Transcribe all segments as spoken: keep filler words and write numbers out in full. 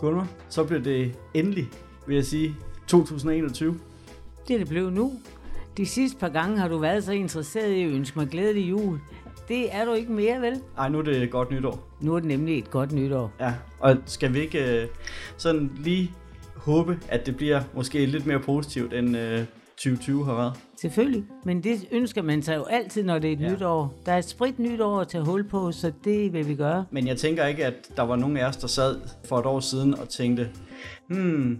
Gunvor, så bliver det endelig, vil jeg sige, to tusind enogtyve. Det er det blevet nu. De sidste par gange har du været så interesseret i at ønske mig glædelig jul. Det er du ikke mere, vel? Ej, nu er det et godt nytår. Nu er det nemlig et godt nytår. Ja, og skal vi ikke øh, sådan lige håbe, at det bliver måske lidt mere positivt, end øh, tyve tyve har været? Selvfølgelig, men det ønsker man sig jo altid, når det er et ja. nytår. Der er et sprit nytår at tage hul på, så det vil vi gøre. Men jeg tænker ikke, at der var nogen af os, der sad for et år siden og tænkte, hmm,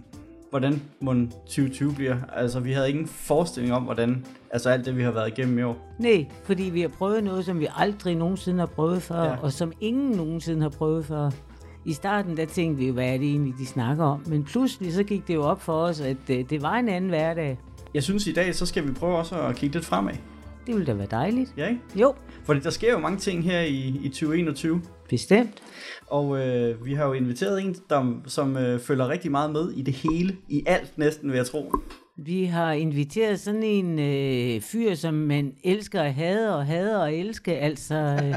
hvordan må tyve tyve bliver? Altså, vi havde ingen forestilling om, hvordan altså alt det, vi har været igennem i år. Nej, fordi vi har prøvet noget, som vi aldrig nogensinde har prøvet før, ja. og som ingen nogensinde har prøvet før. I starten, der tænkte vi jo, hvad er det egentlig, de snakker om? Men pludselig, så gik det jo op for os, at det, det var en anden hverdag. Jeg synes i dag, så skal vi prøve også at kigge lidt fremad. Det ville da være dejligt. Ja, ikke? Jo. Fordi der sker jo mange ting her i, i tyve enogtyve. Bestemt. Og øh, vi har jo inviteret en, der, som øh, følger rigtig meget med i det hele. I alt næsten, vil jeg tro. Vi har inviteret sådan en øh, fyr, som man elsker at hade og hader og elske. Altså, øh,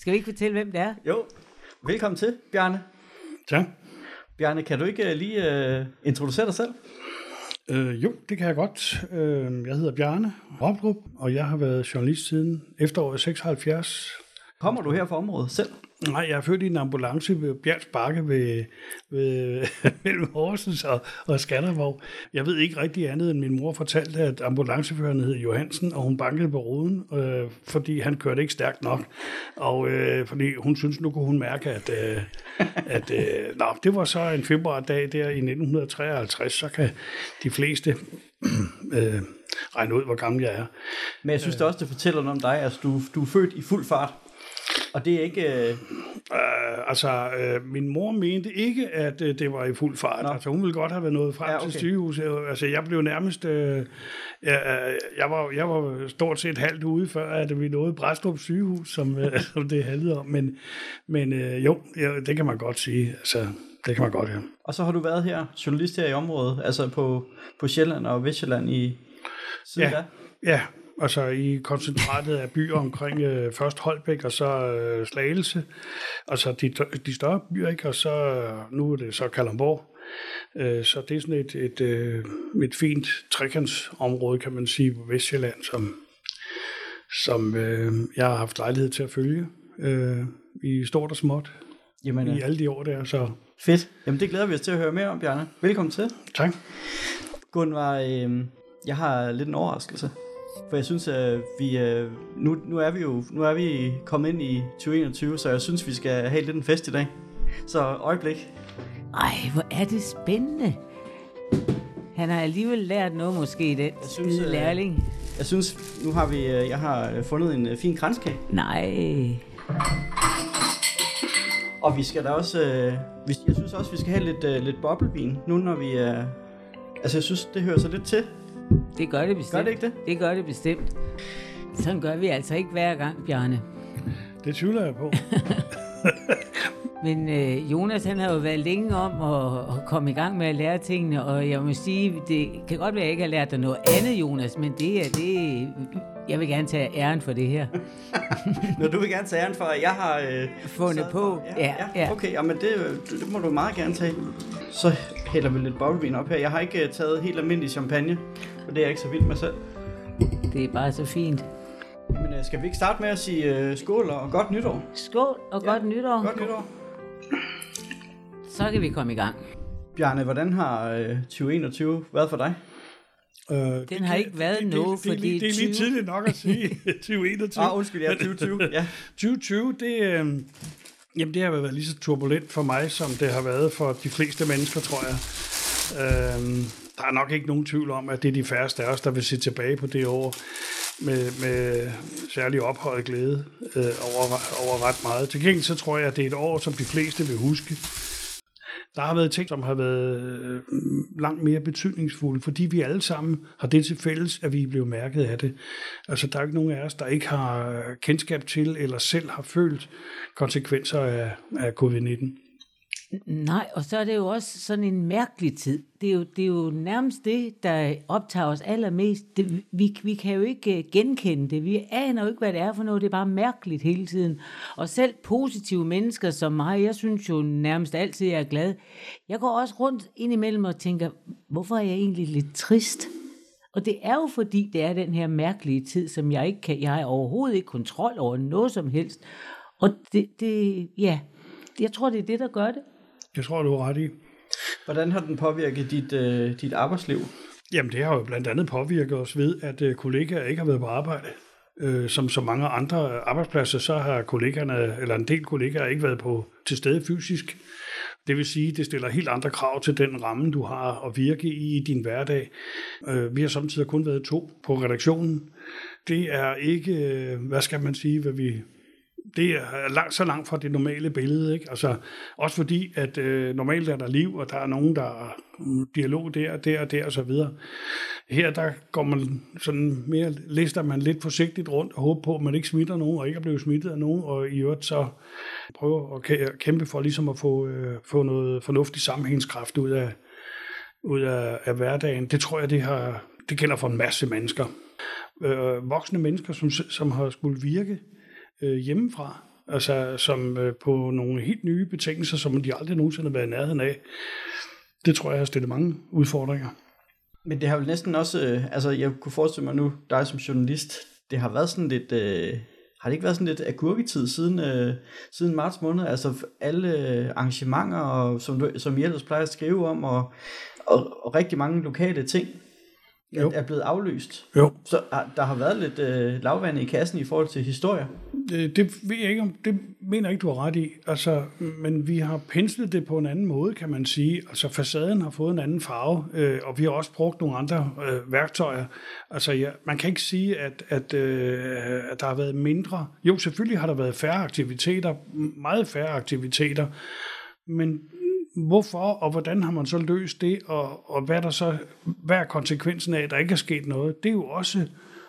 skal vi ikke fortælle, hvem det er? Jo. Velkommen til, Bjarne. Tak. Bjarne, kan du ikke lige øh, introducere dig selv? Øh, jo, det kan jeg godt. Øh, jeg hedder Bjarne Ravnsdrup, og jeg har været journalist siden efteråret seksoghalvfjerds. Kommer du her fra området selv? Nej, jeg er født i en ambulance ved Bjergts Bakke ved, ved, mellem Horsens og, og Skanderborg. Jeg ved ikke rigtig andet, end min mor fortalte, at ambulanceføreren hed Johansen, og hun bankede på ruden, øh, fordi han kørte ikke stærkt nok. Og øh, fordi hun syntes, nu kunne hun mærke, at, øh, at øh, nå, det var så en februardag der i nitten treoghalvtreds, så kan de fleste øh, regne ud, hvor gammel jeg er. Men jeg synes det også, det fortæller noget om dig, at altså, du, du er født i fuld fart. Og det er ikke... Øh... Øh, altså, øh, min mor mente ikke, at øh, det var i fuld fart. Nå. Altså, hun ville godt have været nået frem ja, okay. til sygehuset. Altså, jeg blev nærmest... Øh, øh, jeg, var, jeg var stort set halvt ude, før at vi nåede Brædstrup sygehus, som, øh, som det handlede om. Men, men øh, jo, ja, det kan man godt sige. Altså, det kan man godt, ja. Og så har du været her, journalist her i området, altså på, på Sjælland og Vestjylland i... Siden ja, da? Ja. Altså i koncentratet af byer omkring øh, først Holbæk og så øh, Slagelse, altså de, de større byer, ikke? Og så nu er det så Kalundborg. Øh, så det er sådan et, et, øh, et fint trekantsområde, kan man sige, på Vestsjælland, som, som øh, jeg har haft lejlighed til at følge øh, i stort og småt. Jamen, ja. I alle de år der. Så. Fedt. Jamen det glæder vi os til at høre mere om, Bjarne. Velkommen til. Tak. Gunvor, øh, jeg har lidt en overraskelse. For jeg synes, at vi, nu, nu er vi jo nu er vi kommet ind i tyve enogtyve, så jeg synes, vi skal have lidt en fest i dag. Så øjeblik. Ej, hvor er det spændende. Han har alligevel lært noget måske i den skide lærling. Jeg synes, nu har vi, jeg har fundet en fin kranskage. Nej. Og vi skal da også, jeg synes også, vi skal have lidt, lidt boblevin, nu når vi er, altså jeg synes, det hører sig lidt til. Det gør det bestemt. Gør det ikke det? Det gør det bestemt. Sådan gør vi altså ikke hver gang, Bjarne. Det tvivler jeg på. Men øh, Jonas, han har jo været længe om at, at komme i gang med at lære tingene, og jeg må sige, det kan godt være, at jeg ikke har lært dig noget andet, Jonas, men det er det... Jeg vil gerne tage æren for det her. Nå, du vil gerne tage æren for, at jeg har... Øh, Fundet på. Ja, ja, ja. Okay, jamen det, det må du meget gerne tage. Så hælder vi lidt boblevin op her. Jeg har ikke taget helt almindelig champagne, og det er jeg ikke så vild med selv. Det er bare så fint. Men øh, skal vi ikke starte med at sige øh, skål og godt nytår? Skål og ja, godt nytår. Godt nytår. Så kan vi komme i gang. Bjarne, hvordan har øh, tyve enogtyve været for dig? Øh, Den det, har ikke været det, noget, det, fordi... Det, det er lige tyve... tidligt nok at sige tyve enogtyve. Ah, undskyld, ja, tyve tyve. Ja. tyve tyve, det, øh, jamen, det har været lige så turbulent for mig, som det har været for de fleste mennesker, tror jeg. Øh, Der er nok ikke nogen tvivl om, at det er de færreste af os, der vil se tilbage på det år med, med særlig ophøjet glæde øh, over, over ret meget. Til gengæld så tror jeg, at det er et år, som de fleste vil huske. Der har været ting, som har været langt mere betydningsfulde, fordi vi alle sammen har det til fælles, at vi blev mærket af det. Altså, der er ikke nogen af os, der ikke har kendskab til eller selv har følt konsekvenser af, af covid nitten. Nej, og så er det jo også sådan en mærkelig tid. Det er jo, det er jo nærmest det, der optager os allermest. Det, vi, vi kan jo ikke genkende det. Vi aner jo ikke, hvad det er for noget. Det er bare mærkeligt hele tiden. Og selv positive mennesker som mig, jeg synes jo nærmest altid, jeg er glad. Jeg går også rundt indimellem og tænker, hvorfor er jeg egentlig lidt trist? Og det er jo fordi, det er den her mærkelige tid, som jeg ikke kan. Jeg har overhovedet ikke kontrol over noget som helst. Og det, det ja, jeg tror, det er det, der gør det. Jeg tror, du har ret i. Hvordan har den påvirket dit, øh, dit arbejdsliv? Jamen, det har jo blandt andet påvirket os ved, at øh, kollegaer ikke har været på arbejde. Øh, som så mange andre arbejdspladser, så har kollegerne, eller en del kollegaer, ikke været på til stede fysisk. Det vil sige, det stiller helt andre krav til den ramme, du har at virke i i din hverdag. Øh, vi har samtidig kun været to på redaktionen. Det er ikke, hvad skal man sige, hvad vi... Det er langt, så langt fra det normale billede, ikke? Altså, også fordi, at øh, normalt er der liv, og der er nogen, der er dialog der, der og der og så videre. Her, der går man sådan mere, lister man lidt forsigtigt rundt og håber på, at man ikke smitter nogen, og ikke er blevet smittet af nogen, og i øvrigt så prøver at kæmpe for ligesom at få, øh, få noget fornuftig sammenhængskraft ud af, ud af, af hverdagen. Det tror jeg, det, har, det gælder for en masse mennesker. Øh, voksne mennesker, som, som har skulle virke hjemmefra, altså som på nogle helt nye betingelser, som de aldrig nogensinde har været i nærheden af. Det tror jeg har stillet mange udfordringer. Men det har vel næsten også, altså jeg kunne forestille mig nu, dig som journalist, det har været sådan lidt, øh, har det ikke været sådan lidt agurketid siden, øh, siden marts måned, altså alle arrangementer, og, som, du, som I ellers plejer at skrive om, og, og, og rigtig mange lokale ting, jo, er blevet aflyst. Jo. Så der har været lidt øh, lavvande i kassen i forhold til historier. Det, det ved jeg ikke om, det mener jeg ikke, du har ret i. Altså, men vi har penslet det på en anden måde, kan man sige. Altså, facaden har fået en anden farve, øh, og vi har også brugt nogle andre øh, værktøjer. Altså, ja, man kan ikke sige, at, at, øh, at der har været mindre. Jo, selvfølgelig har der været færre aktiviteter, meget færre aktiviteter, men hvorfor, og hvordan har man så løst det, og, og hvad, der så, hvad er konsekvensen af, at der ikke er sket noget? Det er jo også,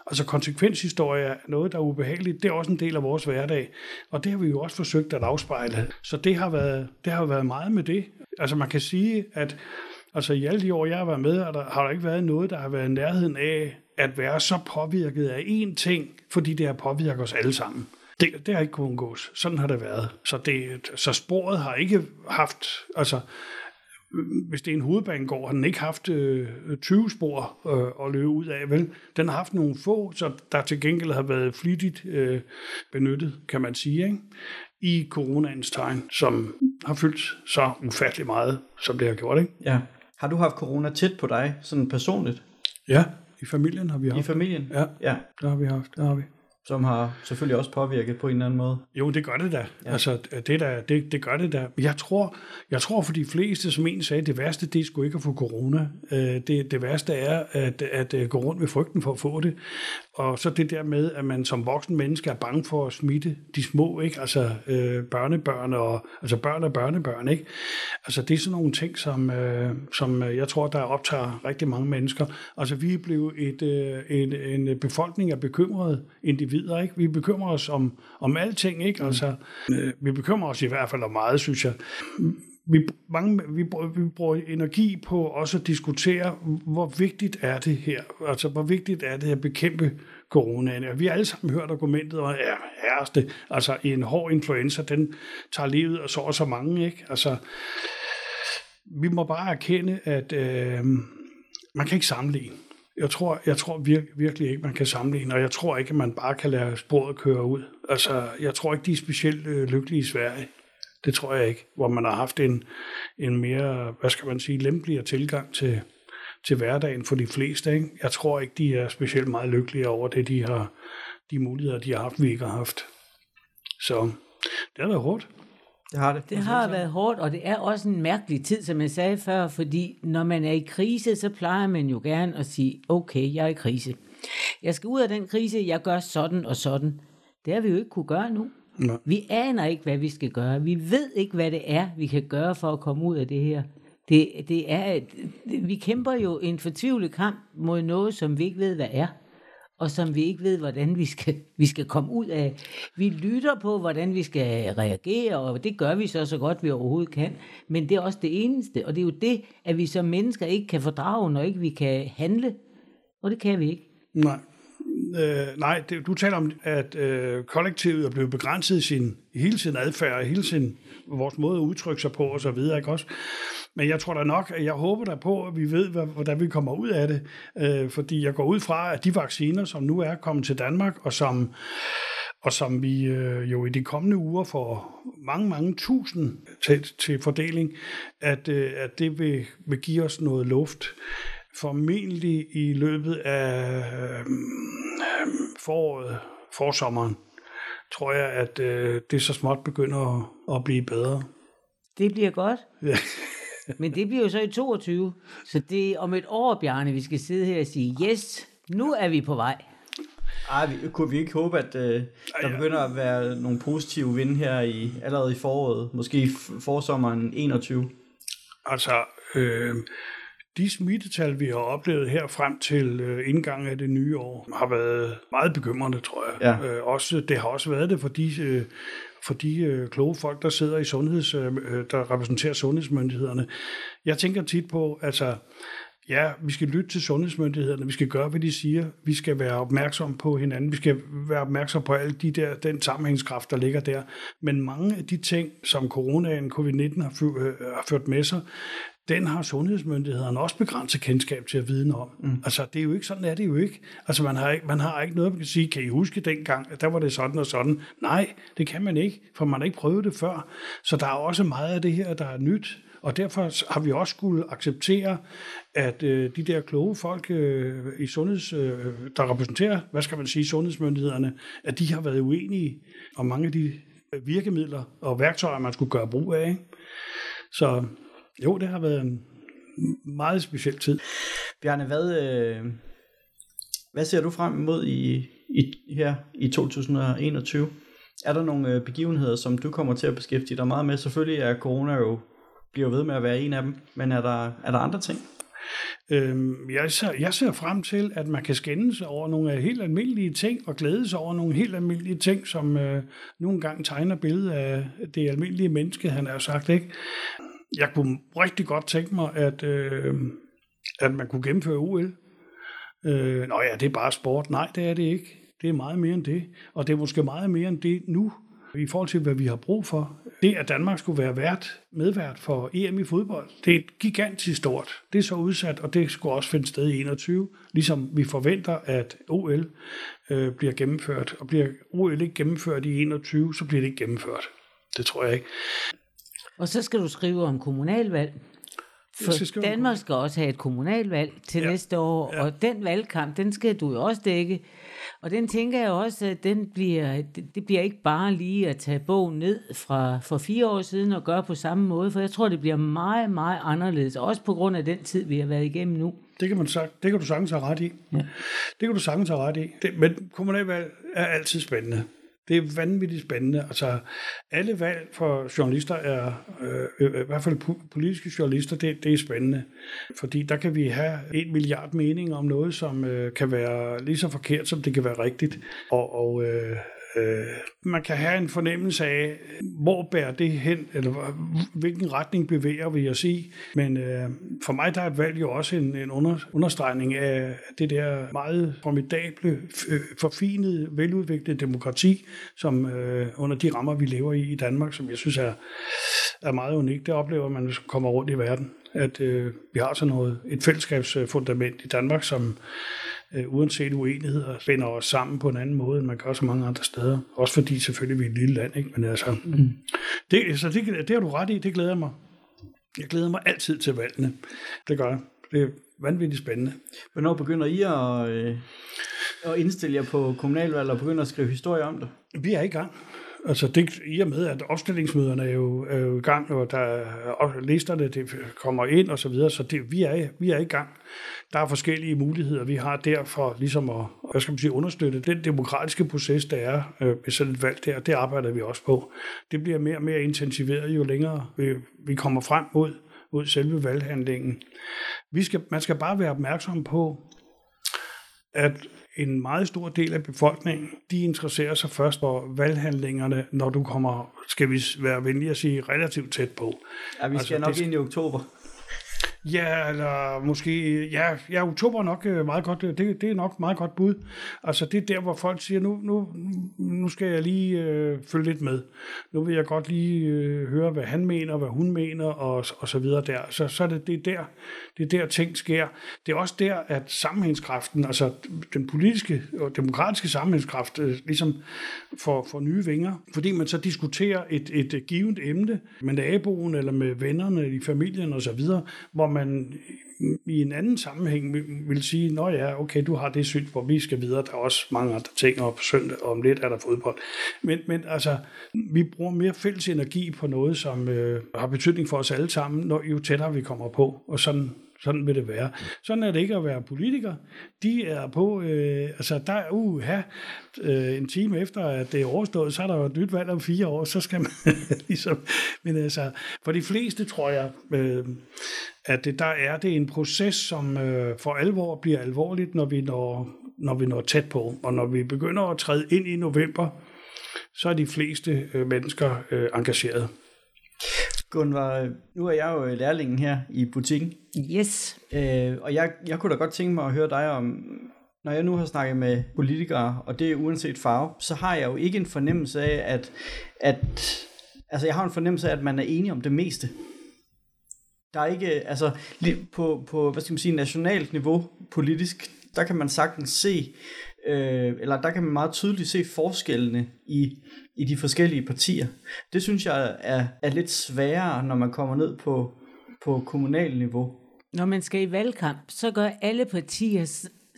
altså konsekvenshistorie er noget, der er ubehageligt. Det er også en del af vores hverdag, og det har vi jo også forsøgt at afspejle. Så det har været, det har været meget med det. Altså man kan sige, at altså, i alle de år, jeg har været med, der, har der ikke været noget, der har været i nærheden af at være så påvirket af én ting, fordi det har påvirket os alle sammen. Det, det har ikke kunnet undgås. Sådan har det været. Så, det, så sporet har ikke haft, altså hvis det er en hovedbanegård, har den ikke haft øh, tyve spor øh, at løbe ud af, vel? Den har haft nogle få, så der til gengæld har været flittigt øh, benyttet, kan man sige, ikke? I coronaens tegn, som har fyldt så ufattelig meget, som det har gjort, ikke? Ja. Har du haft corona tæt på dig, sådan personligt? Ja, i familien har vi haft. I familien? Ja, ja. Der har vi haft, der har vi. Som har selvfølgelig også påvirket på en eller anden måde. Jo, det gør det da. Ja. Altså, det, der, det, det gør det da. Jeg tror, jeg tror for de fleste, som en sagde, det værste, det er sgu ikke at få corona. Det, det værste er at, at gå rundt med frygten for at få det. Og så det der med, at man som voksen menneske er bange for at smitte de små, ikke? Altså øh, børnebørn og altså børn og børnebørn, ikke? Altså det er sådan nogle ting, som, øh, som jeg tror, der optager rigtig mange mennesker. Altså vi er blevet et, øh, en, en befolkning af bekymrede individer, ikke? Vi bekymrer os om, om alting, ikke? Altså øh, vi bekymrer os i hvert fald om meget, synes jeg. Vi, mange, vi, vi bruger energi på også at diskutere, hvor vigtigt er det her? Altså, hvor vigtigt er det at bekæmpe coronaen? Og vi har alle sammen hørt argumentet, og ja, herreste, altså en hård influenza, den tager livet og så og så mange, ikke? Altså, vi må bare erkende, at øh, man kan ikke sammenligne. Jeg tror, jeg tror vir, virkelig ikke, man kan sammenligne, og jeg tror ikke, at man bare kan lade sporet køre ud. Altså, jeg tror ikke, de er specielt øh, lykkelige i Sverige. Det tror jeg ikke, hvor man har haft en, en mere, hvad skal man sige, lempeligere tilgang til, til hverdagen for de fleste, ikke? Jeg tror ikke, de er specielt meget lykkelige over det, de har, de muligheder, de har haft, vi ikke har haft. Så det har været hårdt. Det har det. Det har været hårdt, og det er også en mærkelig tid, som jeg sagde før, fordi når man er i krise, så plejer man jo gerne at sige, okay, jeg er i krise. Jeg skal ud af den krise, jeg gør sådan og sådan. Det har vi jo ikke kunne gøre nu. Nej. Vi aner ikke, hvad vi skal gøre. Vi ved ikke, hvad det er, vi kan gøre for at komme ud af det her. Det, det er, et, det, vi kæmper jo en fortvivlet kamp mod noget, som vi ikke ved, hvad er. Og som vi ikke ved, hvordan vi skal, vi skal komme ud af. Vi lytter på, hvordan vi skal reagere, og det gør vi så så godt, vi overhovedet kan. Men det er også det eneste, og det er jo det, at vi som mennesker ikke kan fordrage, når ikke vi kan handle. Og det kan vi ikke. Nej, øh, nej det, du taler om, at øh, kollektivet er blevet begrænset i sin, hele sin adfærd, hele sin, vores måde at udtrykke sig på, og så videre, ikke også? Men jeg tror da nok, at jeg håber der på, at vi ved, hvordan vi kommer ud af det. Øh, fordi jeg går ud fra, at de vacciner, som nu er kommet til Danmark, og som, og som vi øh, jo i de kommende uger får mange, mange tusind til, til fordeling, at, øh, at det vil, vil give os noget luft. Formentlig i løbet af øh, foråret, forsommeren, tror jeg, at øh, det så småt begynder at, at blive bedre. Det bliver godt. Ja. Men det bliver jo så i toogtyve, så det er om et år, Bjarne, vi skal sidde her og sige, yes, nu er vi på vej. Ej, vi, kunne vi ikke håbe, at øh, der begynder at være nogle positive vinde her i, allerede i foråret, måske i forsommeren enogtyve? Altså, øh, de smittetal, vi har oplevet her frem til øh, indgangen af det nye år, har været meget bekymrende, tror jeg. Ja. Øh, også, det har også været det for de... Øh, for de øh, kloge folk, der sidder i sundheds, øh, der repræsenterer sundhedsmyndighederne. Jeg tænker tit på, altså, ja, vi skal lytte til sundhedsmyndighederne, vi skal gøre, hvad de siger, vi skal være opmærksom på hinanden, vi skal være opmærksom på alle de der, den sammenhængskraft, der ligger der. Men mange af de ting, som coronaen, covid nitten har, fø, øh, har ført med sig, den har sundhedsmyndighederne også begrænset kendskab til at vide om. Mm. Altså, det er jo ikke sådan, er det jo ikke. Altså, man har ikke, man har ikke noget, man kan sige, kan I huske dengang, at der var det sådan og sådan. Nej, det kan man ikke, for man har ikke prøvet det før. Så der er også meget af det her, der er nyt, og derfor har vi også skulle acceptere, at øh, de der kloge folk øh, i sundheds, øh, der repræsenterer, hvad skal man sige, sundhedsmyndighederne, at de har været uenige om mange af de virkemidler og værktøjer, man skulle gøre brug af, ikke? Så... Jo, det har været en meget speciel tid. Bjarne, hvad, øh, hvad ser du frem imod i, i, her i to tusind og enogtyve? Er der nogle begivenheder, som du kommer til at beskæftige dig meget med? Selvfølgelig er corona jo bliver ved med at være en af dem, men er der, er der andre ting? Øhm, jeg, ser, jeg ser frem til, at man kan skændes over nogle helt almindelige ting og glædes over nogle helt almindelige ting, som øh, nogle gange tegner billedet af det almindelige menneske, han har sagt, ikke? Jeg kunne rigtig godt tænke mig, at, øh, at man kunne gennemføre O L. Øh, nå ja, det er bare sport. Nej, det er det ikke. Det er meget mere end det. Og det er måske meget mere end det nu, i forhold til, hvad vi har brug for. Det, at Danmark skulle være vært, medvært for E M i fodbold, det er et gigantisk stort. Det er så udsat, og det skulle også finde sted i enogtyve, ligesom vi forventer, at O L øh, bliver gennemført. Og bliver O L ikke gennemført i enogtyve, så bliver det ikke gennemført. Det tror jeg ikke. Og så skal du skrive om kommunalvalg, for skal Danmark skal også have et kommunalvalg til ja. næste år, ja. Og den valgkamp, den skal du jo også dække. Og den tænker jeg også, at den bliver, det bliver ikke bare lige at tage bogen ned fra for fire år siden og gøre på samme måde, for jeg tror, det bliver meget, meget anderledes, også på grund af den tid, vi har været igennem nu. Det kan, man sagt, det kan du sagtens have ret i. Ja. Det kan du sagtens have ret i. Det, men kommunalvalg er altid spændende. Det er vanvittigt spændende. Altså, alle valg for journalister er, øh, øh, i hvert fald politiske journalister, det, det er spændende. Fordi der kan vi have en milliard meninger om noget, som øh, kan være lige så forkert, som det kan være rigtigt. Og, og øh, øh, man kan have en fornemmelse af, hvor bærer det hen, eller hvilken retning bevæger vi os i. Men øh, for mig der er et valg jo også en, en under, understregning af det der meget formidable, forfinede, veludviklede demokrati, som øh, under de rammer, vi lever i i Danmark, som jeg synes er, er meget unikt. Det oplever man, hvis man kommer rundt i verden, at øh, vi har sådan noget, et fællesskabsfundament i Danmark, som øh, uanset uenigheder binder os sammen på en anden måde, end man gør så mange andre steder. Også fordi selvfølgelig vi er et lille land, ikke? Men altså, mm. det, så det, det har du ret i, det glæder mig. Jeg glæder mig altid til valgene. Det gør jeg. Det er vanvittigt spændende. Hvornår begynder I at, øh, at indstille jer på kommunalvalg og begynder at skrive historier om det? Vi er i gang. Altså det, i og med, at opstillingsmøderne er jo, er jo i gang, og der og listerne det kommer ind og så videre, så det, vi, er, vi er i gang. Der er forskellige muligheder, vi har der for ligesom at hvad skal man sige, understøtte den demokratiske proces, der er øh, med sådan et valg der, det arbejder vi også på. Det bliver mere og mere intensiveret, jo længere vi, vi kommer frem mod, mod selve valghandlingen. Vi skal, man skal bare være opmærksom på, at en meget stor del af befolkningen, de interesserer sig først for valghandlingerne, når du kommer, skal vi være venlige at sige, relativt tæt på. Ja, vi skal altså, nok det... ind i oktober. Ja, eller måske, ja, ja oktober er nok meget godt, det, det er nok meget godt bud. Altså det er der, hvor folk siger, nu, nu, nu skal jeg lige øh, følge lidt med. Nu vil jeg godt lige øh, høre, hvad han mener, hvad hun mener, og, og så videre der. Så, så er det, det, er der, det er der, ting sker. Det er også der, at sammenhængskraften, altså den politiske og demokratiske sammenhængskraft, øh, ligesom får, får nye vinger. Fordi man så diskuterer et, et, et givet emne med naboen, eller med vennerne i familien og så videre, hvor man i en anden sammenhæng vil sige, nå ja, okay, du har det syn, hvor vi skal videre, der er også mange andre ting, og på søndag og om lidt er der fodbold. Men, men altså, vi bruger mere fælles energi på noget, som øh, har betydning for os alle sammen, når jo tættere vi kommer på, og sådan, sådan vil det være. Sådan er det ikke at være politiker. De er på, øh, altså der er uha, øh, en time efter, at det er overstået, så er der jo et nyt valg om fire år, så skal man ligesom, men altså, for de fleste tror jeg, øh, at det, der er det en proces, som øh, for alvor bliver alvorligt, når vi når, når vi når tæt på. Og når vi begynder at træde ind i november, så er de fleste øh, mennesker øh, engageret. Gunvor, nu er jeg jo lærlingen her i butikken. Yes. Øh, og jeg, jeg kunne da godt tænke mig at høre dig om, når jeg nu har snakket med politikere, og det er uanset farve, så har jeg jo ikke en fornemmelse af, at, at altså jeg har en fornemmelse af, at man er enige om det meste. Der er ikke, altså på, på hvad skal man sige, nationalt niveau politisk, der kan man sagtens se, øh, eller der kan man meget tydeligt se forskellene i, i de forskellige partier. Det synes jeg er, er lidt sværere, når man kommer ned på, på kommunalt niveau. Når man skal i valgkamp, så gør alle partier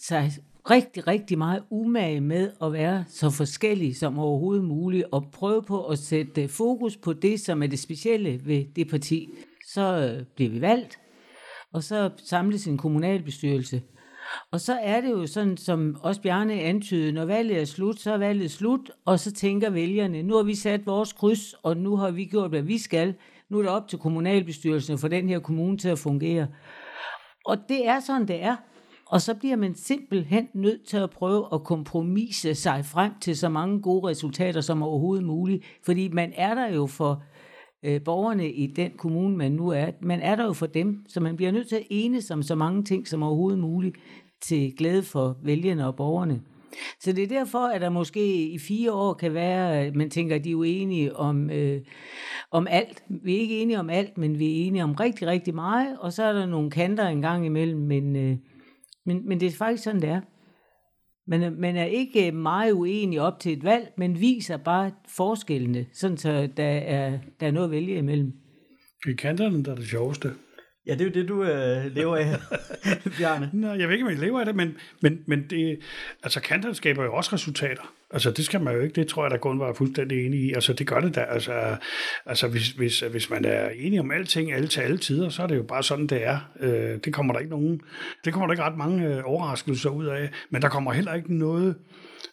sig rigtig, rigtig meget umage med at være så forskellige som overhovedet muligt, og prøve på at sætte fokus på det, som er det specielle ved det parti. Så bliver vi valgt, og så samles en kommunalbestyrelse. Og så er det jo sådan, som også Bjarne antydede, når valget er slut, så er valget slut, og så tænker vælgerne, nu har vi sat vores kryds, og nu har vi gjort, hvad vi skal. Nu er det op til kommunalbestyrelsen at få den her kommune til at fungere. Og det er sådan, det er. Og så bliver man simpelthen nødt til at prøve at kompromisse sig frem til så mange gode resultater som overhovedet muligt, fordi man er der jo for borgerne i den kommune, man nu er, man er der jo for dem, så man bliver nødt til at enes om så mange ting som overhovedet muligt til glæde for vælgerne og borgerne. Så det er derfor, at der måske i fire år kan være, at man tænker, at de er uenige om, øh, om alt. Vi er ikke enige om alt, men vi er enige om rigtig, rigtig meget, og så er der nogle kanter en gang imellem, men, øh, men, men det er faktisk sådan, det er. Man er, man er ikke meget uenig op til et valg, men viser bare forskellene, sådan så der er, der er noget at vælge imellem. I kanterne, der er det sjoveste. Ja, det er jo det, du øh, lever af, Bjarne. Nå, jeg ved ikke, om jeg lever af det, men, men, men det, altså, kanterne skaber jo også resultater. Altså, det skal man jo ikke. Det tror jeg, der kun var fuldstændig enig i. Altså, det gør det da. Altså, altså hvis, hvis, hvis man er enig om alting, alle til alle tider, så er det jo bare sådan, det er. Øh, det kommer der ikke nogen... Det kommer der ikke ret mange øh, overraskelser ud af. Men der kommer heller ikke noget...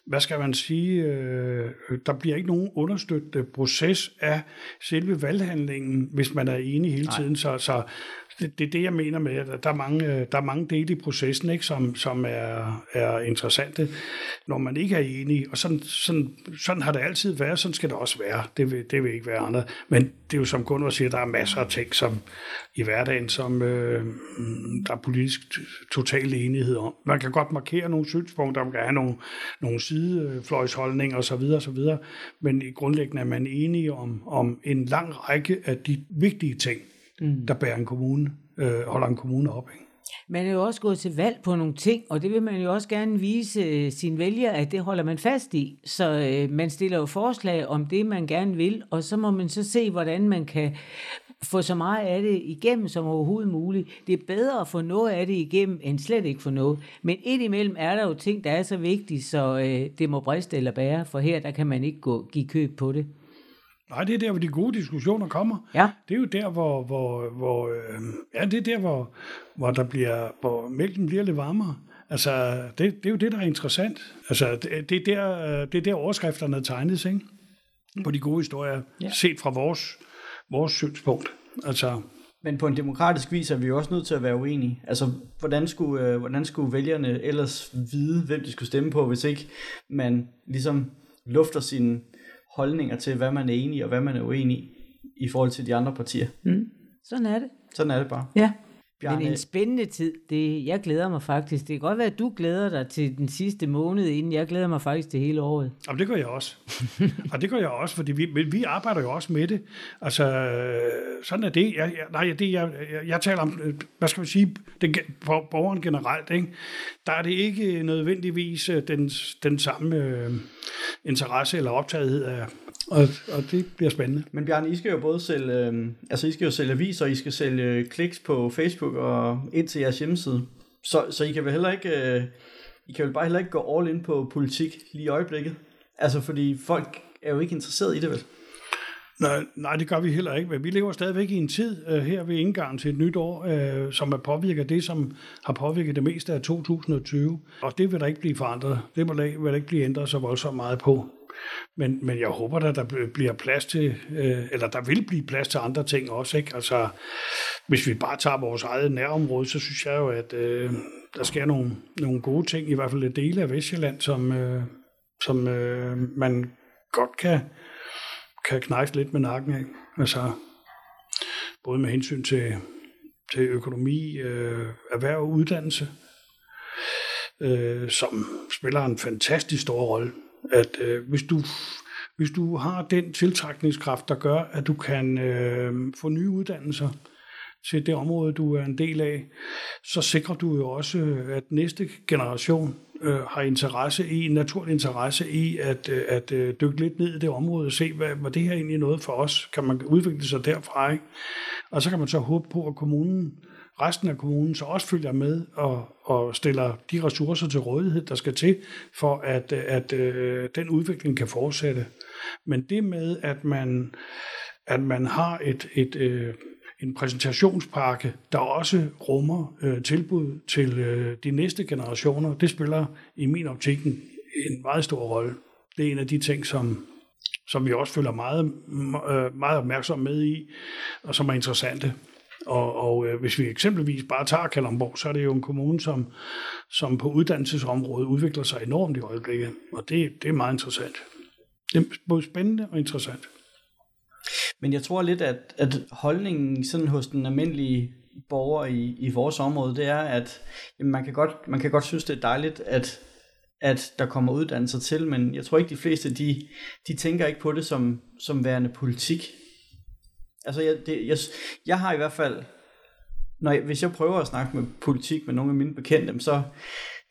Hvad skal man sige? Øh, der bliver ikke nogen understøttende proces af selve valghandlingen, hvis man er enig hele tiden. Nej. Så... så Det, det er det, jeg mener med, at der er mange, der er mange dele i processen, ikke, som, som er, er interessante, når man ikke er enig. Og sådan, sådan, sådan har det altid været, sådan skal det også være. Det vil, det vil ikke være andet. Men det er jo som Gunvor siger, der er masser af ting som, i hverdagen, som øh, der er politisk total enighed om. Man kan godt markere nogle synspunkter, man kan have nogle, nogle sidefløjsholdninger osv. osv. Men i grundlæggende er man enige om, om en lang række af de vigtige ting, Mm. der bærer en kommune, øh, holder en kommune op. Ikke? Man er jo også gået til valg på nogle ting, og det vil man jo også gerne vise øh, sine vælgere, at det holder man fast i. Så øh, man stiller jo forslag om det, man gerne vil, og så må man så se, hvordan man kan få så meget af det igennem som overhovedet muligt. Det er bedre at få noget af det igennem, end slet ikke få noget. Men indimellem er der jo ting, der er så vigtige, så øh, det må briste eller bære, for her der kan man ikke gå, give køb på det. Nej, det er der, hvor de gode diskussioner kommer. Ja. Det er jo der, hvor, hvor, hvor øh, ja, det er der, hvor, hvor der bliver, hvor mælken bliver lidt varmere. Altså, det, det er jo det, der er interessant. Altså, det, det, er, der, det er der, overskrifterne tegnes, ikke? På de gode historier, ja. Set fra vores, vores synspunkt. Altså. Men på en demokratisk vis er vi jo også nødt til at være uenige. Altså, hvordan skulle, øh, hvordan skulle vælgerne ellers vide, hvem de skulle stemme på, hvis ikke man ligesom lufter sine holdninger til, hvad man er enig i, og hvad man er uenig i, i forhold til de andre partier. Mm. Sådan er det. Sådan er det bare. Ja. Bjarne. Men en spændende tid. Det, jeg glæder mig faktisk. Det kan godt være, at du glæder dig til den sidste måned, inden jeg glæder mig faktisk til hele året. Jamen, det gør jeg også. Og det gør jeg også, fordi vi, vi arbejder jo også med det. Altså, sådan er det. Jeg, jeg, nej, det, jeg, jeg, jeg taler om, hvad skal vi sige, den, borgeren generelt, ikke? Der er det ikke nødvendigvis den, den samme øh, interesse eller optagethed af. Og, og det bliver spændende. Men Bjarne, I skal jo både sælge, øh, altså I skal jo sælge aviser, I skal sælge øh, kliks på Facebook og ind til jeres hjemmeside. Så, så I kan vel heller ikke, øh, I kan vel bare heller ikke gå all in på politik lige i øjeblikket. Altså fordi folk er jo ikke interesseret i det vel? Nej, nej, det gør vi heller ikke. Men vi lever stadigvæk i en tid øh, her ved indgangen til et nyt år, øh, som er påvirket det, som har påvirket det meste af to tusind og tyve. Og det vil der ikke blive forandret. Det vil der ikke blive ændret så voldsomt meget på. Men, men jeg håber, at der bliver plads til, øh, eller der vil blive plads til andre ting også, ikke? Altså, hvis vi bare tager vores eget nærområde, så synes jeg jo, at øh, der sker nogle, nogle gode ting, i hvert fald et dele af Vestjylland, som, øh, som øh, man godt kan, kan knejse lidt med nakken af. Altså, både med hensyn til, til økonomi, øh, erhverv og uddannelse, øh, som spiller en fantastisk stor rolle. At øh, hvis, du, hvis du har den tiltrækningskraft, der gør, at du kan øh, få nye uddannelser til det område, du er en del af, så sikrer du jo også, at næste generation øh, har interesse i, naturlig interesse i, at, øh, at øh, dykke lidt ned i det område og se, hvad, hvad det her egentlig er noget for os. Kan man udvikle sig derfra, ikke? Og så kan man så håbe på, at kommunen, resten af kommunen så også følger med og, og stiller de ressourcer til rådighed, der skal til, for at, at, at den udvikling kan fortsætte. Men det med, at man, at man har et, et, en præsentationspakke, der også rummer øh, tilbud til øh, de næste generationer, det spiller i min optik en meget stor rolle. Det er en af de ting, som, som vi også føler meget, meget opmærksom med i, og som er interessante. Og, og øh, hvis vi eksempelvis bare tager Kalundborg, så er det jo en kommune, som, som på uddannelsesområdet udvikler sig enormt i øjeblikket. Og det, det er meget interessant. Det er både spændende og interessant. Men jeg tror lidt, at, at holdningen sådan hos den almindelige borger i, i vores område, det er, at jamen, man, kan godt, man kan godt synes, det er dejligt, at, at der kommer uddannelser til, men jeg tror ikke, de fleste, de, de tænker ikke på det som, som værende politik. Altså, jeg, det, jeg, jeg har i hvert fald, når jeg, hvis jeg prøver at snakke med politik med nogle af mine bekendte, så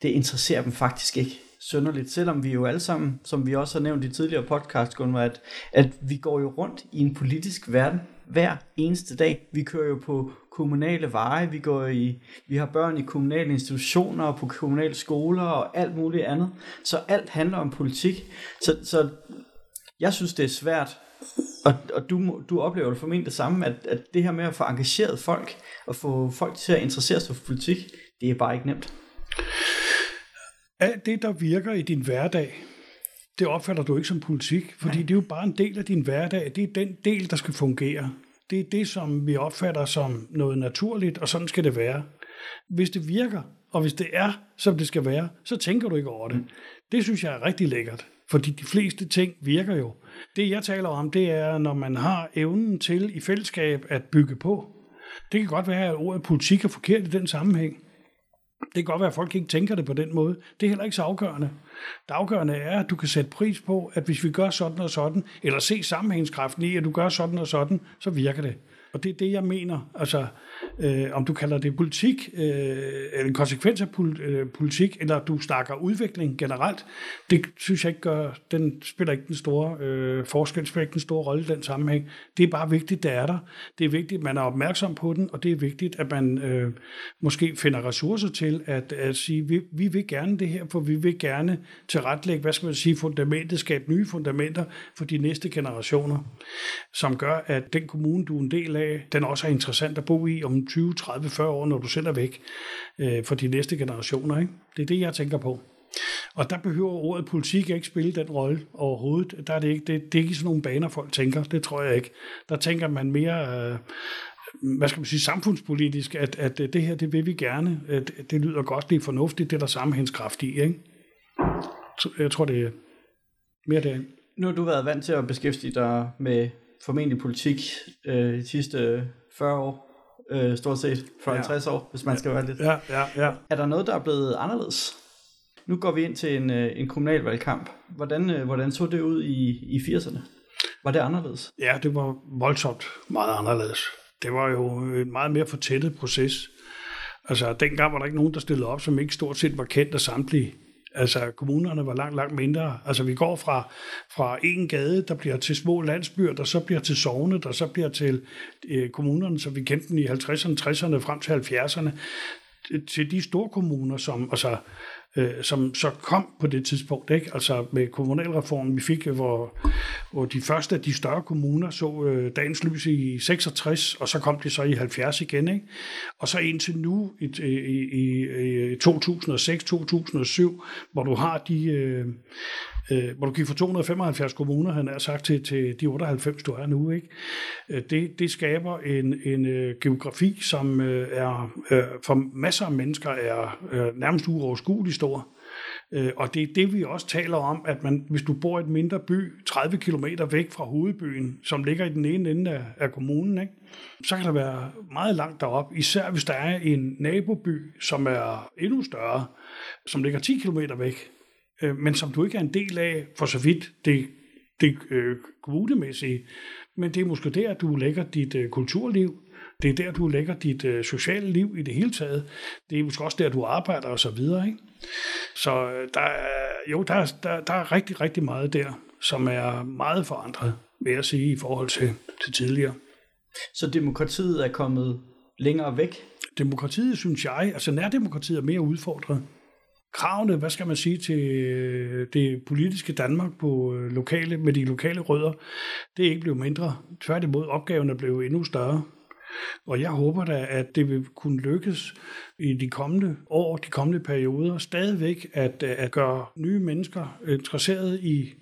det interesserer dem faktisk ikke synderligt, selvom vi jo alle sammen, som vi også har nævnt i tidligere podcast, Gunvor, at, at vi går jo rundt i en politisk verden hver eneste dag. Vi kører jo på kommunale veje, vi går i, vi har børn i kommunale institutioner og på kommunale skoler og alt muligt andet. Så alt handler om politik. Så, så jeg synes, det er svært. Og, og du, du oplever det formentlig det samme, at, at det her med at få engageret folk, og få folk til at interessere sig for politik, det er bare ikke nemt. Alt det, der virker i din hverdag, det opfatter du ikke som politik, fordi Nej. Det er jo bare en del af din hverdag. Det er den del, der skal fungere. Det er det, som vi opfatter som noget naturligt, og sådan skal det være. Hvis det virker, og hvis det er, som det skal være, så tænker du ikke over det. Det synes jeg er rigtig lækkert, fordi de fleste ting virker jo. Det jeg taler om, det er, når man har evnen til i fællesskab at bygge på. Det kan godt være, at ordet politik er forkert i den sammenhæng. Det kan godt være, at folk ikke tænker det på den måde. Det er heller ikke så afgørende. Det afgørende er, at du kan sætte pris på, at hvis vi gør sådan og sådan, eller se sammenhængskraften i, at du gør sådan og sådan, så virker det. Og det er det, jeg mener. Altså, øh, om du kalder det politik, øh, en konsekvens af politik, eller du snakker udvikling generelt, det synes jeg ikke gør, den spiller ikke den store øh, forskel, spiller ikke den store rolle i den sammenhæng. Det er bare vigtigt, det er der. Det er vigtigt, at man er opmærksom på den, og det er vigtigt, at man øh, måske finder ressourcer til at, at sige, vi, vi vil gerne det her, for vi vil gerne tilretlægge, hvad skal man sige, fundamentet, skabe nye fundamenter for de næste generationer, som gør, at den kommune, du er en del af, den også er interessant at bo i om tyve, tredive, fyrre år, når du selv er væk øh, for de næste generationer. Ikke? Det er det, jeg tænker på. Og der behøver ordet politik ikke spille den rolle overhovedet. Der er det, ikke, det, det er ikke sådan nogle baner, folk tænker. Det tror jeg ikke. Der tænker man mere... Øh, hvad skal man sige, samfundspolitisk, at, at det her, det vil vi gerne, at det lyder godt, det er fornuftigt, det er der sammenhængskraft i, ikke? Så jeg tror, det er mere derinde. Nu har du været vant til at beskæftige dig med formentlig politik øh, de sidste fyrre år, øh, stort set fyrre til halvtreds ja. år, hvis man skal være lidt. Ja, ja, ja. Er der noget, der er blevet anderledes? Nu går vi ind til en, en kommunalvalgkamp. Hvordan, hvordan så det ud i, i firserne? Var det anderledes? Ja, det var voldsomt meget anderledes. Det var jo en meget mere fortættet proces. Altså, dengang var der ikke nogen, der stillede op, som ikke stort set var kendt af samtlige. Altså, kommunerne var langt, langt mindre. Altså, vi går fra, fra en gade, der bliver til små landsbyer, der så bliver til sogne, der så bliver til øh, kommunerne, så vi kendte dem i halvtredserne, tresserne frem til halvfjerdserne, til de store kommuner, som... Altså, som så kom på det tidspunkt, ikke? Altså med kommunalreformen, vi fik, hvor, hvor de første af de større kommuner så øh, dagens lys i seksogtres, og så kom de så i halvfjerds igen, ikke? Og så indtil nu i, i, i to tusind og seks, to tusind og syv, hvor du har de, øh, øh, hvor du gik fra to hundrede og femoghalvfjerds kommuner, han har sagt til, til de otteoghalvfems, du er nu, ikke? Det, det skaber en, en øh, geografi, som øh, er øh, for masser af mennesker er øh, nærmest uoverskuelig. Og det er det, vi også taler om, at man, hvis du bor i et mindre by tredive kilometer væk fra hovedbyen, som ligger i den ene ende af, af kommunen, ikke? Så kan der være meget langt derop, især hvis der er en naboby, som er endnu større, som ligger ti kilometer væk, men som du ikke er en del af, for så vidt det, det øh, kommunemæssige. Men det er måske der, du lægger dit øh, kulturliv. Det er der, du lægger dit øh, sociale liv i det hele taget. Det er måske også der, du arbejder og så videre, ikke? Så der, jo, der er, der, der er rigtig, rigtig meget der, som er meget forandret, vil jeg sige, i forhold til, til tidligere. Så demokratiet er kommet længere væk? Demokratiet, synes jeg, altså nærdemokratiet er mere udfordret. Kravene, hvad skal man sige, til det politiske Danmark på lokale, med de lokale rødder, det er ikke blevet mindre. Tværtimod, opgaven er blevet endnu større. Og jeg håber da, at det vil kunne lykkes i de kommende år, de kommende perioder, stadigvæk at, at gøre nye mennesker interesserede i,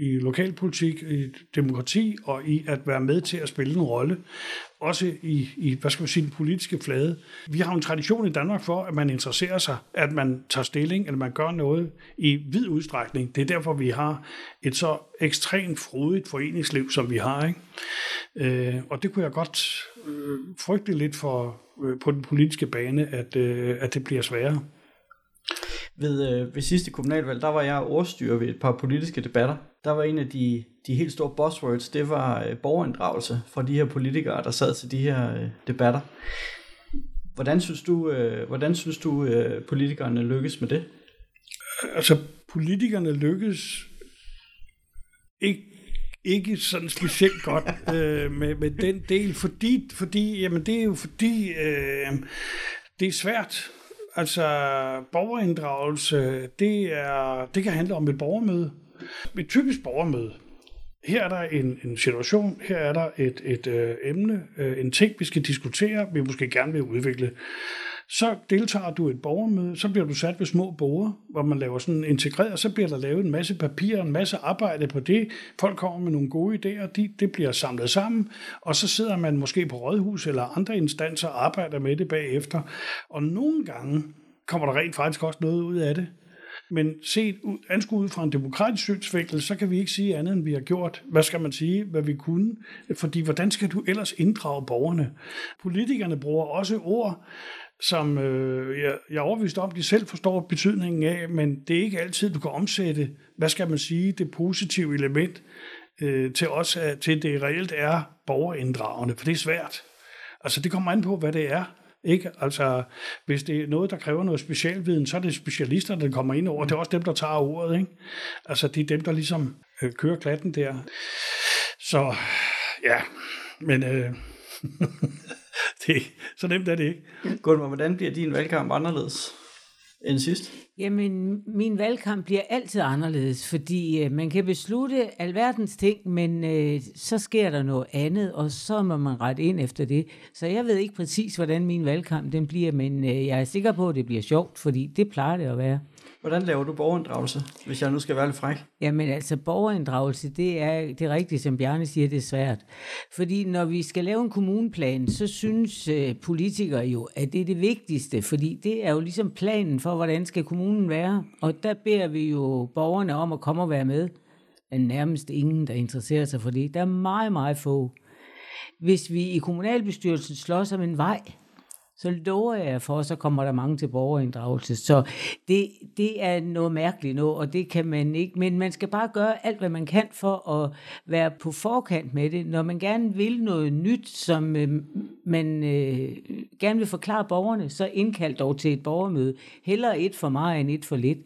i lokalpolitik, i demokrati og i at være med til at spille en rolle. Også i, i, hvad skal man sige, den politiske flade. Vi har en tradition i Danmark for, at man interesserer sig, at man tager stilling, eller man gør noget i vid udstrækning. Det er derfor, vi har et så ekstremt frodigt foreningsliv, som vi har, ikke? Øh, og det kunne jeg godt øh, frygte lidt for, øh, på den politiske bane, at, øh, at det bliver sværere. Ved, øh, ved sidste kommunalvalg, der var jeg ordstyrer ved et par politiske debatter. Der var en af de, de helt store buzzwords, det var øh, borgerinddragelse fra de her politikere, der sad til de her øh, debatter. Hvordan synes du, øh, hvordan synes du øh, politikerne lykkes med det? Altså, politikerne lykkes ikke, ikke sådan specielt godt øh, med, med den del, fordi, fordi jamen det er jo fordi, øh, det er svært. Altså, borgerinddragelse, det, er, det kan handle om et borgermøde. Et typisk borgermøde. Her er der en, en situation, her er der et, et øh, emne, øh, en ting, vi skal diskutere, vi måske gerne vil udvikle. Så deltager du i et borgermøde, så bliver du sat ved små borde, hvor man laver sådan integreret, så bliver der lavet en masse papirer, en masse arbejde på det. Folk kommer med nogle gode idéer, de, det bliver samlet sammen, og så sidder man måske på rådhus eller andre instanser og arbejder med det bagefter. Og nogle gange kommer der rent faktisk også noget ud af det. Men set anskuet ud fra en demokratisk synsvinkel, så kan vi ikke sige andet, end vi har gjort. Hvad skal man sige, hvad vi kunne? Fordi hvordan skal du ellers inddrage borgerne? Politikerne bruger også ord, som øh, jeg, jeg er overvist om, de selv forstår betydningen af, men det er ikke altid, du kan omsætte, hvad skal man sige, det positive element øh, til, os, til det reelt er borgerinddragende, for det er svært. Altså det kommer an på, hvad det er. Ikke? Altså, hvis det er noget, der kræver noget specialviden, så er det specialister, der kommer ind over. Det er også dem, der tager ordet. Ikke? Altså, det er dem, der ligesom øh, kører klatten der. Så ja, men øh, det, så nemt er det ikke. Gunvor, hvordan bliver din valgkamp anderledes end sidst? Jamen, min valgkamp bliver altid anderledes, fordi øh, man kan beslutte alverdens ting, men øh, så sker der noget andet, og så må man rette ind efter det. Så jeg ved ikke præcis, hvordan min valgkamp den bliver, men øh, jeg er sikker på, at det bliver sjovt, fordi det plejer det at være. Hvordan laver du borgerinddragelse, hvis jeg nu skal være lidt fræk? Jamen altså, borgerinddragelse, det er det rigtige, som Bjarne siger, det er svært. Fordi når vi skal lave en kommuneplan, så synes øh, politikere jo, at det er det vigtigste, fordi det er jo ligesom planen for, hvordan skal kommunen være. Og der beder vi jo borgerne om at komme og være med. Men nærmest ingen, der interesserer sig for det. Der er meget, meget få. Hvis vi i kommunalbestyrelsen slås om en vej, så lover jeg for, så kommer der mange til borgerinddragelse. Så det, det er noget mærkeligt noget, og det kan man ikke. Men man skal bare gøre alt, hvad man kan for at være på forkant med det. Når man gerne vil noget nyt, som øh, man øh, gerne vil forklare borgerne, så indkald dog til et borgermøde. Hellere et for meget end et for lidt.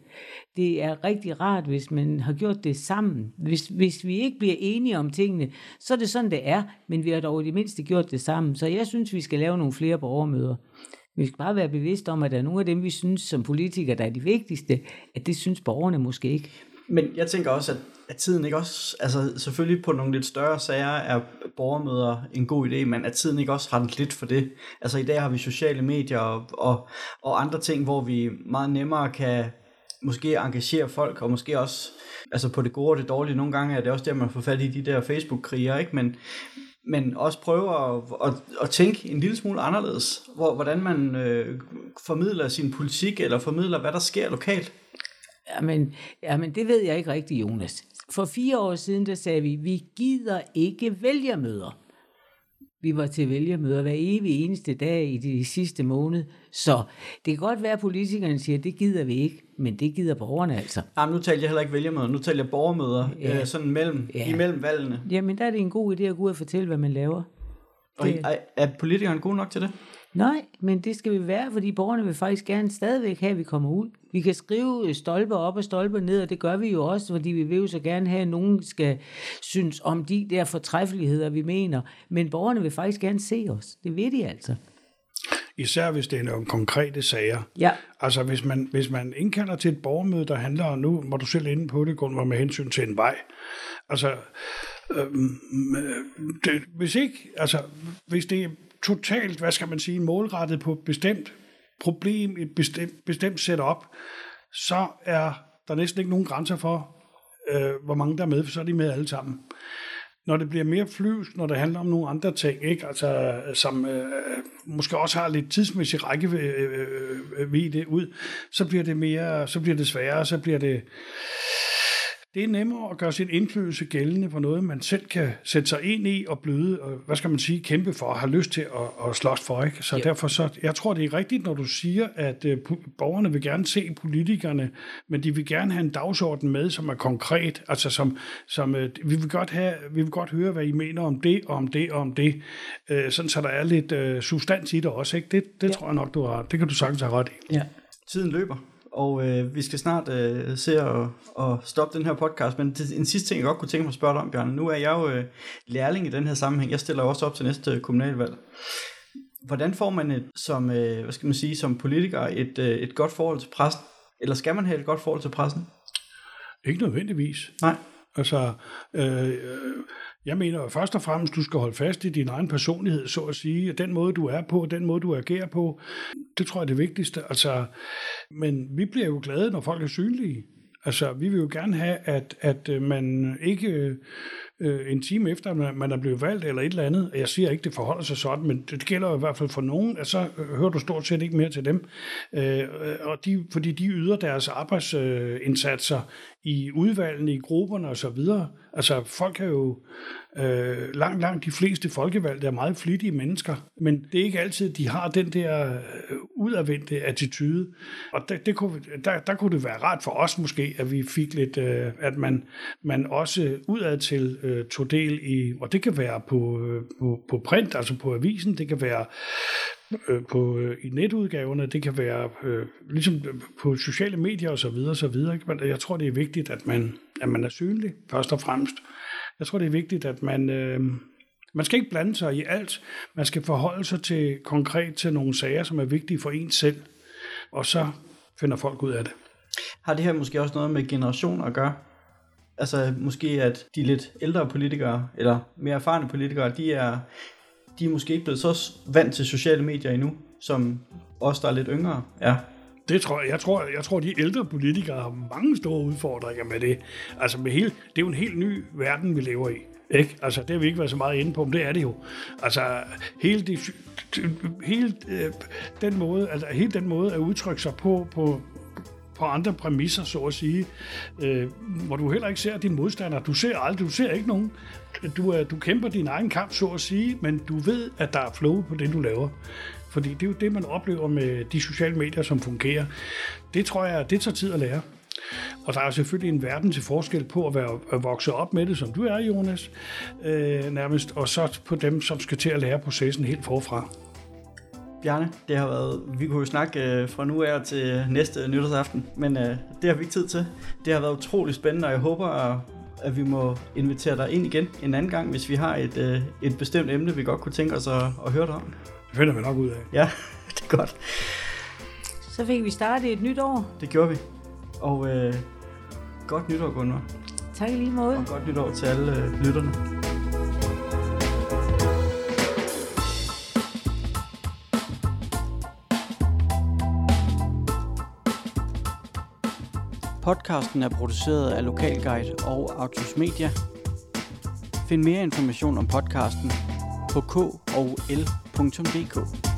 Det er rigtig rart, hvis man har gjort det sammen. Hvis, hvis vi ikke bliver enige om tingene, så er det sådan, det er. Men vi har dog i det mindste gjort det sammen. Så jeg synes, vi skal lave nogle flere borgermøder. Vi skal bare være bevidste om, at der er nogle af dem, vi synes som politikere, der er de vigtigste, at det synes borgerne måske ikke. Men jeg tænker også, at, at tiden ikke også, altså selvfølgelig på nogle lidt større sager er borgermøder en god idé, men at tiden ikke også rettet lidt for det. Altså i dag har vi sociale medier og, og, og andre ting, hvor vi meget nemmere kan måske engagere folk, og måske også altså på det gode og det dårlige. Nogle gange er det også der, man får fat i de der Facebook-kriger, ikke? Men, men også prøve at, at, at tænke en lille smule anderledes, hvor, hvordan man øh, formidler sin politik, eller formidler, hvad der sker lokalt. Jamen, jamen, det ved jeg ikke rigtigt, Jonas. For fire år siden, der sagde vi, vi gider ikke vælgermøder. Vi var til vælgermøder hver evig eneste dag i de sidste måned. Så det kan godt være, at politikerne siger, at det gider vi ikke, men det gider borgerne altså. Jamen, nu taler jeg heller ikke vælgermøder, nu taler jeg borgermøder, ja. øh, sådan mellem, ja. imellem valgene. Jamen, der er det en god idé at gå ud og fortælle, hvad man laver. Og det... er, er politikerne gode nok til det? Nej, men det skal vi være, fordi borgerne vil faktisk gerne stadigvæk have, at vi kommer ud. Vi kan skrive stolper op og stolper ned, og det gør vi jo også, fordi vi vil jo så gerne have, at nogen skal synes om de der fortræffeligheder, vi mener. Men borgerne vil faktisk gerne se os. Det ved de altså. Især hvis det er nogle konkrete sager. Ja. Altså hvis man, hvis man indkalder til et borgermøde, der handler, og nu må du selv inde på det, kun var med hensyn til en vej. Altså, øhm, det, hvis ikke, altså hvis det er totalt, hvad skal man sige, målrettet på et bestemt problem, et bestemt, bestemt setup, så er der næsten ikke nogen grænser for, øh, hvor mange der er med, for så er de med alle sammen. Når det bliver mere flyvsk, når det handler om nogle andre ting, ikke? Altså, som øh, måske også har lidt tidsmæssig rækkevidde ud, så bliver det mere, så bliver det sværere, så bliver det... Det er nemmere at gøre sin indflydelse gældende på noget, man selv kan sætte sig ind i og bløde, og hvad skal man sige, kæmpe for og have lyst til at, at slås for, ikke? Så ja. Derfor så, jeg tror, det er rigtigt, når du siger, at øh, borgerne vil gerne se politikerne, men de vil gerne have en dagsorden med, som er konkret, altså som, som øh, vi vil godt have, vi vil godt høre, hvad I mener om det, og om det, og om det, øh, sådan så der er lidt øh, substans i det også, ikke? Det, det ja. Tror jeg nok, du har, det kan du sagtens have ret i. Ja. Tiden løber. Og øh, vi skal snart øh, se at, at stoppe den her podcast, men det, en sidste ting, jeg godt kunne tænke mig at spørge dig om, Bjarne. Nu er jeg jo øh, lærling i den her sammenhæng. Jeg stiller også op til næste kommunalvalg. Hvordan får man et, som, øh, hvad skal man sige, som politiker et, øh, et godt forhold til pressen? Eller skal man have et godt forhold til pressen? Ikke nødvendigvis. Nej. Altså, øh, jeg mener først og fremmest, du skal holde fast i din egen personlighed, så at sige, og den måde, du er på, den måde, du agerer på, det tror jeg er det vigtigste. Altså, men vi bliver jo glade, når folk er synlige. Altså, vi vil jo gerne have, at, at man ikke øh, en time efter, man er blevet valgt eller et eller andet, jeg siger ikke, det forholder sig sådan, men det gælder jo i hvert fald for nogen, at så hører du stort set ikke mere til dem. Øh, og de, fordi de yder deres arbejdsindsatser i udvalgene, i grupperne osv. Altså, folk er jo øh, langt, langt de fleste folkevalgte er meget flittige mennesker, men det er ikke altid, de har den der udadvendte attitude. Og der, det kunne, der, der kunne det være rart for os måske, at vi fik lidt, øh, at man, man også udadtil øh, tog del i, og det kan være på, øh, på, på print, altså på avisen, det kan være øh, på øh, i netudgaverne, det kan være øh, ligesom på sociale medier og så videre så videre. Jeg tror det er vigtigt at man at man er synlig først og fremmest. Jeg tror det er vigtigt at man øh, man skal ikke blande sig i alt. Man skal forholde sig til konkret til nogle sager, som er vigtige for en selv. Og så finder folk ud af det. Har det her måske også noget med generation at gøre? Altså måske at de lidt ældre politikere, eller mere erfarne politikere, de er, de er måske ikke blevet så vant til sociale medier endnu, som os, der er lidt yngre er. Det tror jeg. Jeg tror, jeg tror, de ældre politikere har mange store udfordringer med det. Altså med hele, det er jo en helt ny verden, vi lever i. Ikke? Altså det har vi ikke været så meget inde på, men det er det jo. Altså hele, de, hele, øh, den, måde, altså, hele den måde at udtrykke sig på, på på andre præmisser, så at sige, øh, hvor du heller ikke ser dine modstandere. Du ser aldrig, du ser ikke nogen. Du, er, du kæmper din egen kamp, så at sige, men du ved, at der er flow på det, du laver. Fordi det er jo det, man oplever med de sociale medier, som fungerer. Det tror jeg, det tager tid at lære. Og der er selvfølgelig en verden til forskel på at, være, at vokse op med det, som du er, Jonas, øh, nærmest, og så på dem, som skal til at lære processen helt forfra. Bjarne, det har været, vi kunne jo snakke øh, fra nu af til næste nytårsaften, men øh, det har vi ikke tid til. Det har været utrolig spændende, og jeg håber, at, at vi må invitere dig ind igen en anden gang, hvis vi har et, øh, et bestemt emne, vi godt kunne tænke os at, at høre dig om. Det finder vi nok ud af. Ja, det er godt. Så fik vi startet et nyt år. Det gjorde vi. Og øh, godt nytår, Gunvor. Tak i lige måde. Og godt nytår til alle øh, lytterne. Podcasten er produceret af Lokalguide og Autos Media. Find mere information om podcasten på k og l punktum d k.